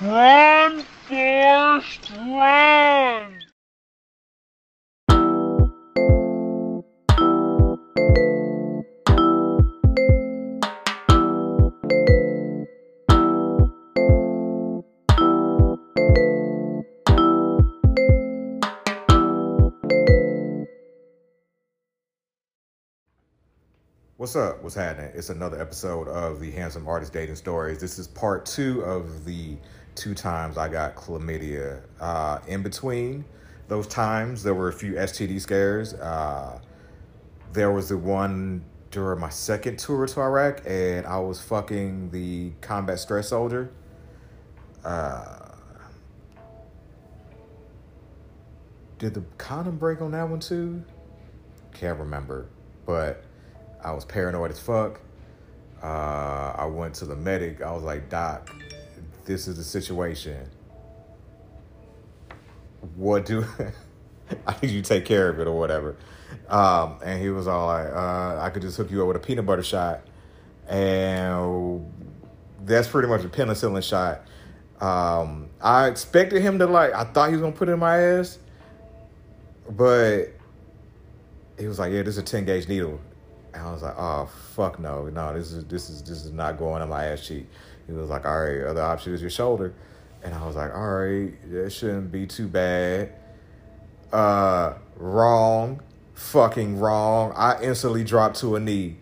Run, Forrest, run! What's up? What's happening? It's another episode of the Handsome Artist Dating Stories. This is part two of the two times I got chlamydia. In between those times, there were a few STD scares. There was the one during my second tour to Iraq, and I was fucking the combat stress soldier. Did the condom break on that one too? Can't remember, but I was paranoid as fuck. I went to the medic. I was like, Doc, this is the situation. What do I need you to take care of it or whatever? And he was all like, I could just hook you up with a peanut butter shot. And that's pretty much a penicillin shot. I expected him to I thought he was going to put it in my ass. But he was like, yeah, this is a 10-gauge needle. And I was like, oh, fuck no, this is not going on my ass cheek. He was like, all right, other option is your shoulder. And I was like, all right, that shouldn't be too bad. Wrong, fucking wrong. I instantly dropped to a knee.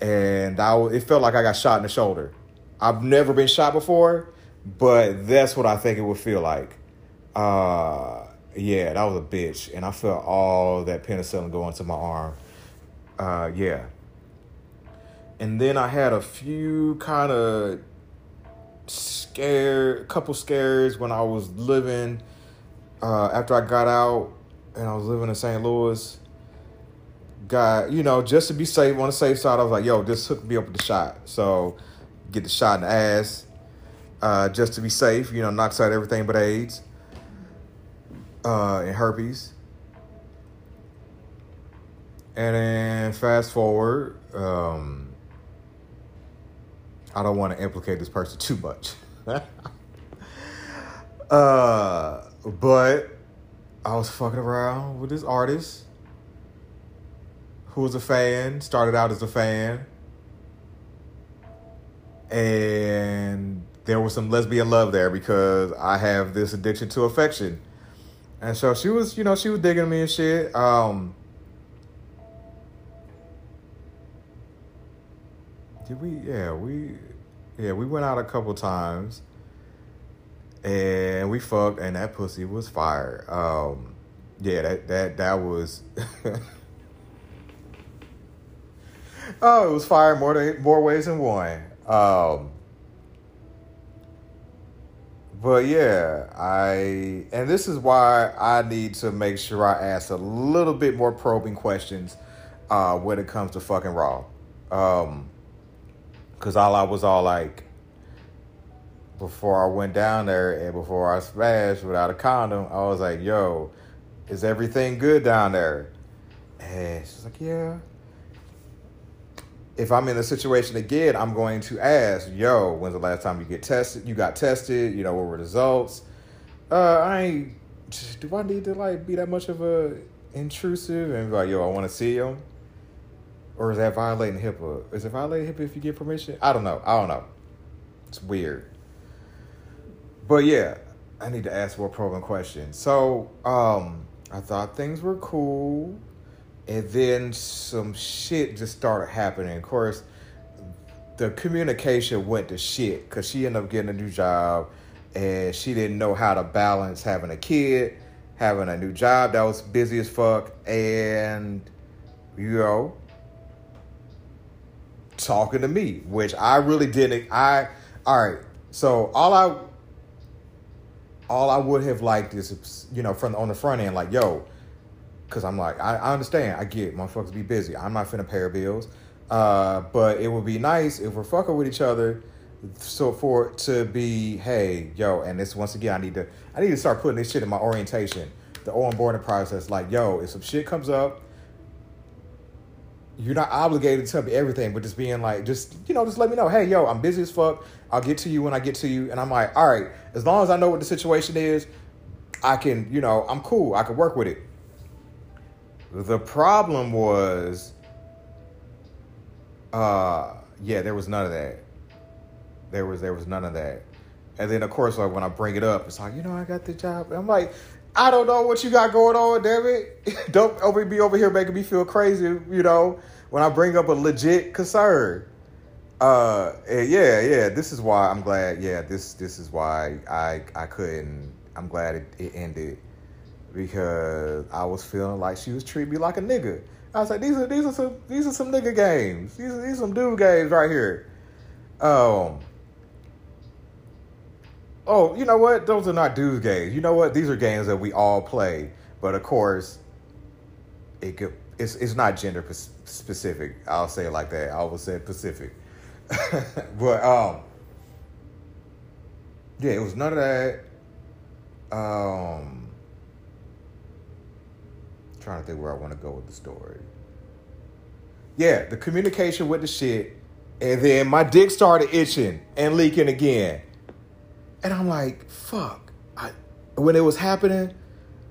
And it felt like I got shot in the shoulder. I've never been shot before, but that's what I think it would feel like. Yeah, that was a bitch. And I felt all that penicillin going to my arm. Yeah. And then I had a few kind of scares when I was living, after I got out and I was living in St. Louis. Just to be safe, on the safe side, I was like, yo, just hook me up with the shot. So get the shot in the ass, just to be safe, knocks out everything but AIDS, and herpes. And then fast forward, I don't want to implicate this person too much. But I was fucking around with this artist who was a fan, started out as a fan. And there was some lesbian love there because I have this addiction to affection. And so she was, she was digging me and shit. We went out a couple times and we fucked, and that pussy was fire. That was oh, it was fire more ways than one. But yeah, and this is why I need to make sure I ask a little bit more probing questions when it comes to fucking raw. Because I was all like, before I went down there and before I smashed without a condom, I was like, yo, is everything good down there? And she's like, yeah. If I'm in the situation again, I'm going to ask, yo, when's the last time you got tested? What were the results? Do I need to be that much of a intrusive and be like, yo, I want to see him? Or is that violating HIPAA? Is it violating HIPAA if you get permission? I don't know. It's weird. But yeah, I need to ask more probing questions. So, I thought things were cool. And then some shit just started happening. Of course, the communication went to shit because she ended up getting a new job and she didn't know how to balance having a kid, having a new job that was busy as fuck, and, talking to me, which I really didn't. All I would have liked is, on the front end, because I'm like, I understand, I get, motherfuckers be busy. I'm not finna pay her bills, but it would be nice if we're fucking with each other. So for it to be, hey, yo, and this once again, I need to start putting this shit in my orientation, the onboarding process. If some shit comes up, you're not obligated to tell me everything, but just being like, just let me know. Hey, yo, I'm busy as fuck. I'll get to you when I get to you. And I'm like, all right, as long as I know what the situation is, I can, I'm cool. I can work with it. The problem was, there was none of that. There was none of that. And then, of course, like when I bring it up, it's like, I got the job. And I'm like, I don't know what you got going on, damn it. Don't be over here making me feel crazy, when I bring up a legit concern. This is why I'm glad. Yeah, this is why I couldn't. I'm glad it ended, because I was feeling like she was treating me like a nigga. I was like, these are some nigga games. These are some dude games right here. Oh, you know what? Those are not dude games. You know what? These are games that we all play. But of course, it's not gender specific. I'll say it like that. I always said Pacific. But it was none of that. Trying to think where I want to go with the story. Yeah, the communication with the shit, and then my dick started itching and leaking again. And I'm like, fuck. When it was happening,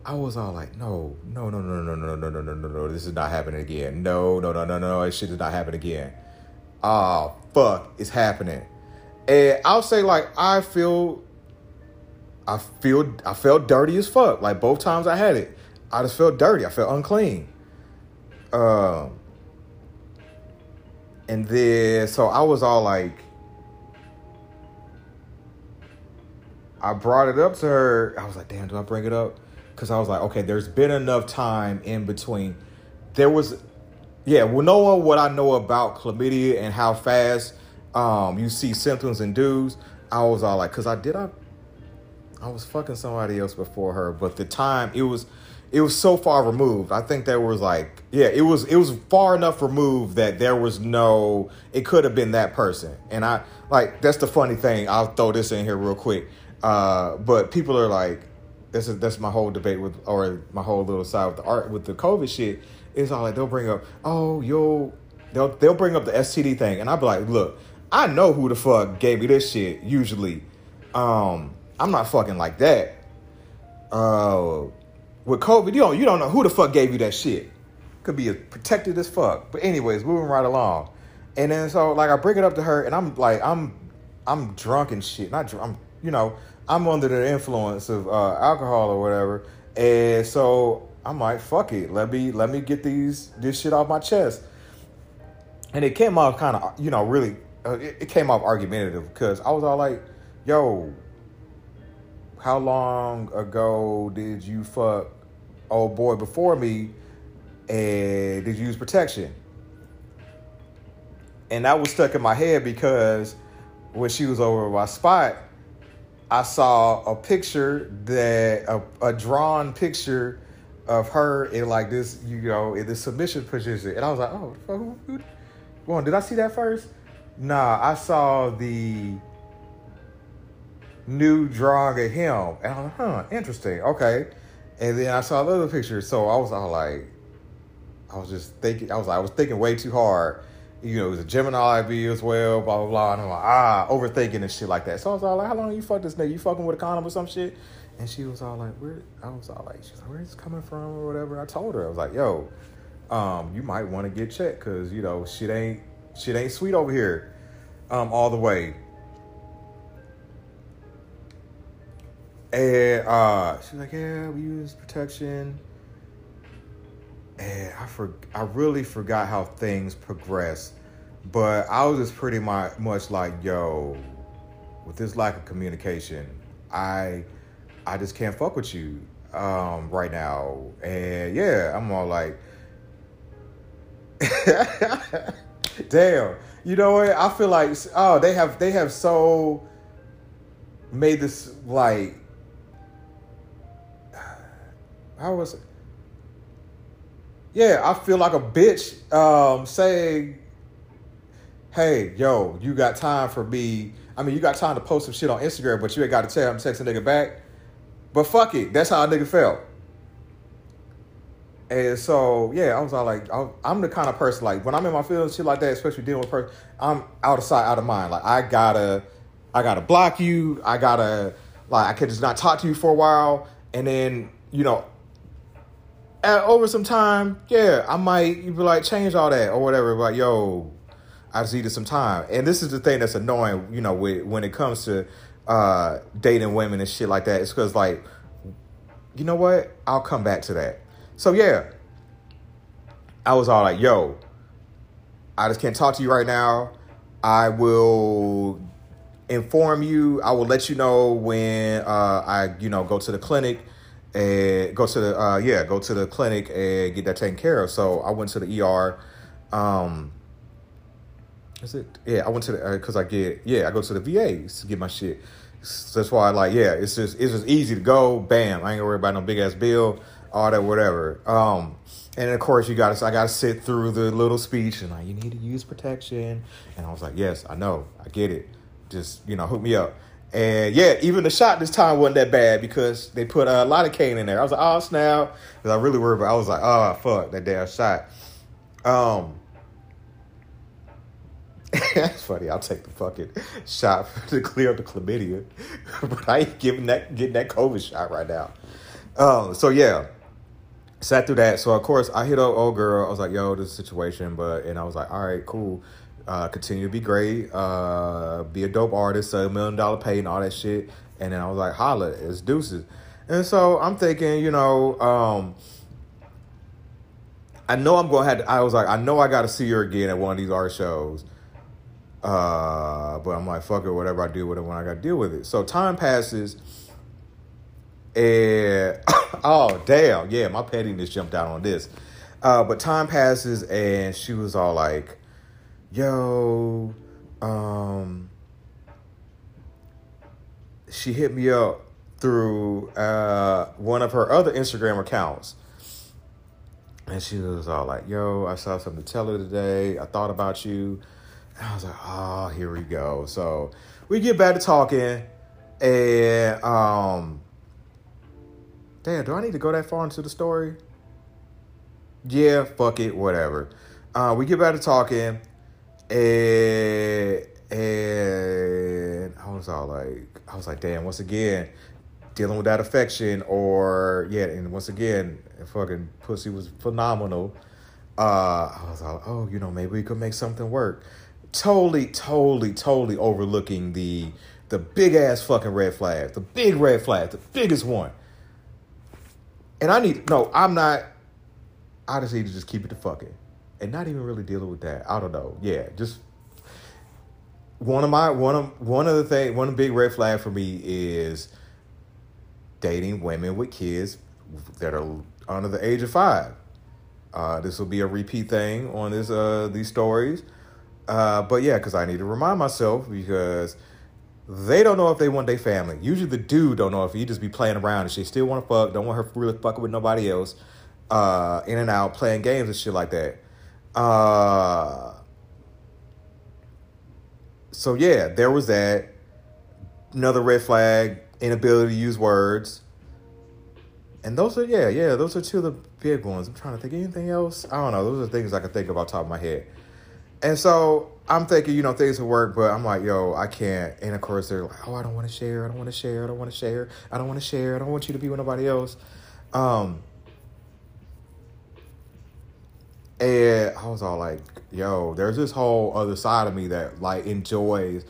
I was all like, no, this is not happening again. No, this shit is not happening again. Oh, fuck, it's happening. And I'll say, like, I felt dirty as fuck. Like, both times I had it, I just felt dirty. I felt unclean. And then, so I was all like, I brought it up to her. I was like, damn, do I bring it up? Because I was like, okay, there's been enough time in between. There was, knowing what I know about chlamydia and how fast you see symptoms in dudes, I was all like, because I was fucking somebody else before her, but the time, it was so far removed. I think there was like, it was far enough removed that there was no, it could have been that person. And I, like, that's the funny thing. I'll throw this in here real quick. But people are like, that's my whole debate with, or my whole little side with the art, with the COVID shit. It's all like, they'll bring up, they'll bring up the STD thing. And I'll be like, look, I know who the fuck gave me this shit. Usually, I'm not fucking like that. With COVID, you don't know who the fuck gave you that shit. Could be protected as fuck. But anyways, moving right along. And then, so like, I bring it up to her and I'm like, I'm drunk and shit. Not drunk. I'm under the influence of alcohol or whatever. And so I'm like, fuck it. Let me get this shit off my chest. And it came off kind of, really, it came off argumentative, because I was all like, yo, how long ago did you fuck old boy before me? And did you use protection? And that was stuck in my head, because when she was over at my spot, I saw a picture that a drawn picture of her in like this, in this submission position. And I was like, oh, fuck, well, did I see that first? Nah, I saw the new drawing of him. And I was like, interesting. Okay. And then I saw the other picture. So I was all like, I was thinking way too hard. It was a Gemini B as well, blah, blah, blah. And I'm like, overthinking and shit like that. So I was all like, how long you fuck this nigga? You fucking with a condom or some shit? And she was all like, where is this coming from or whatever? I told her, I was like, yo, you might want to get checked, because, shit ain't sweet over here all the way. And she's like, yeah, we use protection. And I really forgot how things progressed, but I was just pretty much like, yo, with this lack of communication, I just can't fuck with you right now. And yeah, I'm all like, damn, you know what? I feel like, oh, they have so made this like, how was it? Yeah, I feel like a bitch saying, hey, yo, you got time for me. I mean, you got time to post some shit on Instagram, but you ain't got to tell him, text a nigga back. But fuck it. That's how a nigga felt. And so, yeah, I was all like, I'm the kind of person, like, when I'm in my feelings, shit like that, especially dealing with person, I'm out of sight, out of mind. Like, I gotta block you. I could just not talk to you for a while. And then, you know, over some time, yeah, I might, you be like, change all that or whatever. Like, yo, I just needed some time. And this is the thing that's annoying, you know, when it comes to dating women and shit like that. It's because, like, you know what? I'll come back to that. So, yeah, I was all like, yo, I just can't talk to you right now. I will inform you. I will let you know when I go to the clinic and get that taken care of. So I went to the ER. I go to the VA to get my shit. So that's why, like, yeah, it's just easy to go. Bam. I ain't gonna worry about no big ass bill. All that, whatever. And of course, I gotta sit through the little speech and like, you need to use protection. And I was like, yes, I know, I get it. Just, hook me up. And yeah, even the shot this time wasn't that bad because they put a lidocaine in there. I was like, oh snap, because I really worried about it. I was like, oh fuck, that damn shot. That's funny. I'll take the fucking shot to clear up the chlamydia, but I ain't getting that COVID shot right now. So yeah. Sat through that. So, of course, I hit up old girl. I was like, yo, this is a situation. And I was like, all right, cool. Continue to be great. Be a dope artist. $1 million pay and all that shit. And then I was like, holla, it's deuces. And so I'm thinking, I know I'm going to have to, I was like, I know I got to see her again at one of these art shows. But I'm like, fuck it, whatever I do with it when I got to deal with it. So time passes. And oh damn, yeah, my pettiness jumped out on this. But time passes and she was all like, yo, she hit me up through one of her other Instagram accounts. And she was all like, yo, I saw something to tell her today. I thought about you. And I was like, oh, here we go. So we get back to talking and damn, do I need to go that far into the story? Yeah, fuck it, whatever. We get back to talking, and I was like, damn, once again, dealing with that affection, and once again, fucking pussy was phenomenal. I was like, oh, maybe we could make something work. Totally, totally, totally overlooking the big ass fucking red flag, the big red flag, the biggest one. And I just need to just keep it to fucking and not even really dealing with that. I don't know. Yeah. Just one of the big red flag for me is dating women with kids that are under the age of 5. This will be a repeat thing on this, these stories. But yeah, cause I need to remind myself because they don't know if they want their family. Usually the dude don't know if he just be playing around and she still want to fuck, don't want her really fucking with nobody else, in and out, playing games and shit like that. So yeah, there was that. Another red flag, inability to use words. And those are two of the big ones. I'm trying to think of anything else. I don't know. Those are things I can think about top of my head. And so I'm thinking, things will work, but I'm like, yo, I can't. And of course they're like, oh, I don't want to share. I don't want to share. I don't want to share. I don't want to share. I don't want you to be with nobody else. And I was all like, yo, there's this whole other side of me that like enjoys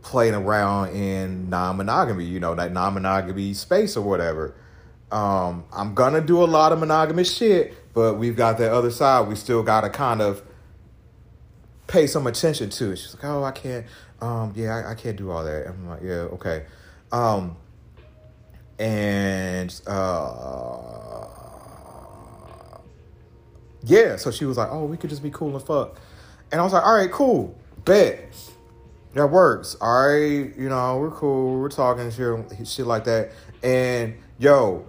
playing around in non-monogamy, that non-monogamy space or whatever. I'm going to do a lot of monogamous shit, but we've got that other side. We still got to kind of pay some attention to it. She's like, oh, I can't. I can't do all that. I'm like, yeah, okay. So she was like, oh, we could just be cool and fuck. And I was like, all right, cool, bet, that works. All right, we're cool, we're talking shit like that. And yo,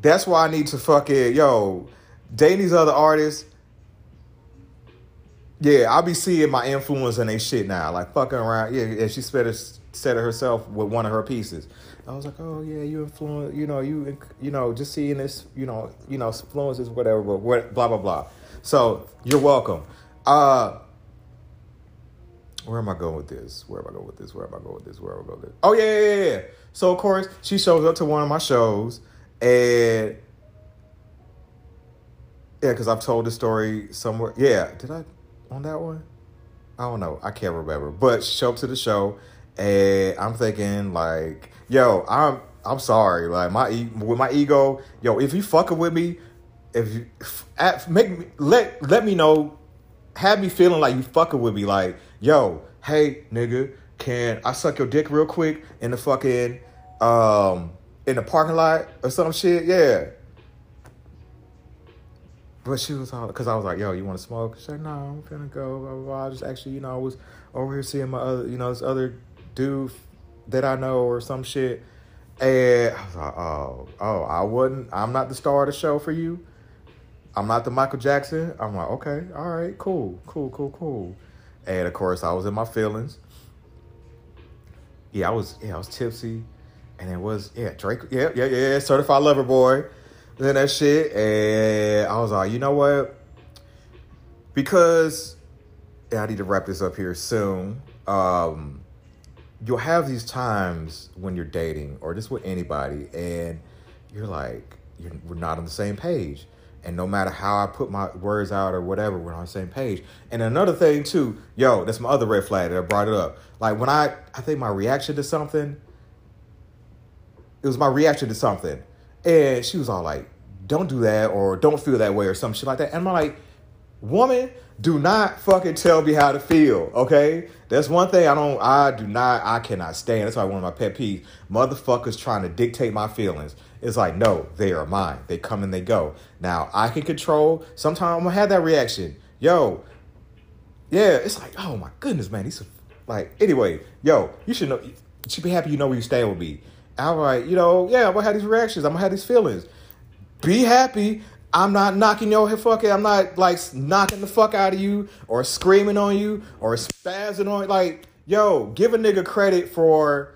that's why I need to fucking dating these other artists. Yeah, I be seeing my influence and they shit now, like fucking around. Yeah, and she said it herself with one of her pieces. I was like, oh yeah, you influence, you know, just seeing this, you know, influences, whatever, but what, blah blah blah. So you're welcome. Where am I going with this? Oh yeah. So of course she shows up to one of my shows, and yeah, because I've told the story somewhere. Yeah, did I on that one? I don't know. I can't remember. But she showed up to the show. And I'm thinking like, yo, I'm sorry, like with my ego, yo, if you fucking with me, let me know, have me feeling like you fucking with me, like, yo, hey nigga, can I suck your dick real quick in the fucking in the parking lot or some shit, yeah. But she was all, because I was like, yo, you want to smoke? She's like, no, I'm gonna go, blah, blah, blah. I just actually, I was over here seeing my other, this other dude that I know or some shit. And I was like, oh, I'm not the star of the show for you. I'm not the Michael Jackson. I'm like, okay, all right, cool. And of course, I was in my feelings. Yeah, I was tipsy. And it was, Drake, certified lover boy. Then that shit, and I was like, you know what? Because, and I need to wrap this up here soon. You'll have these times when you're dating or just with anybody, and you're like, we're not on the same page. And no matter how I put my words out or whatever, we're on the same page. And another thing too, yo, that's my other red flag that I brought it up. Like when I think my reaction to something, and she was all like, don't do that or don't feel that way or some shit like that. And I'm like, woman, do not fucking tell me how to feel, okay? That's one thing I cannot stand. That's why one of my pet peeves, motherfuckers trying to dictate my feelings. It's like, no, they are mine. They come and they go. Now, I can control. Sometimes I'm going to have that reaction. Yo, yeah, it's like, oh my goodness, man. These are, like, anyway, yo, you should know. You should be happy you know where you stand with me. I'm like, I'm going to have these reactions. I'm going to have these feelings. Be happy. I'm not knocking your fucking, I'm not like knocking the fuck out of you or screaming on you or spazzing on you. Like, yo, give a nigga credit for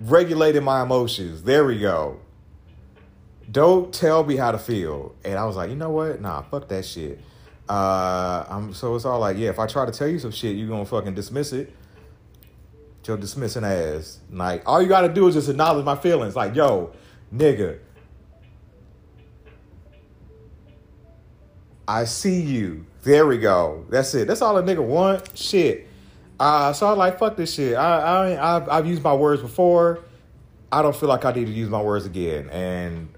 regulating my emotions. There we go. Don't tell me how to feel. And I was like, you know what? Nah, fuck that shit. So it's all like, yeah, if I try to tell you some shit, you're going to fucking dismiss it. You're dismissing ass. Like, all you got to do is just acknowledge my feelings. Like, yo, nigga, I see you. There we go. That's it. That's all a nigga want. Shit. So I was like, fuck this shit. I've used my words before. I don't feel like I need to use my words again. And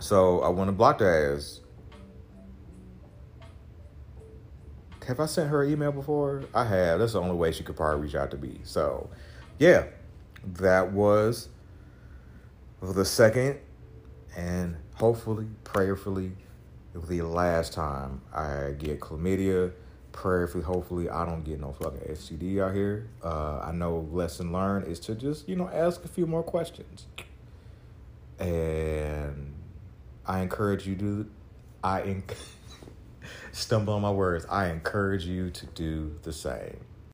so I want to block their ass. Have I sent her an email before? I have. That's the only way she could probably reach out to me. So, yeah, that was the second and hopefully, prayerfully, the last time I get chlamydia. Prayerfully, hopefully, I don't get no fucking STD out here. I know lesson learned is to just, ask a few more questions. And I encourage you to... I encourage you to do the same.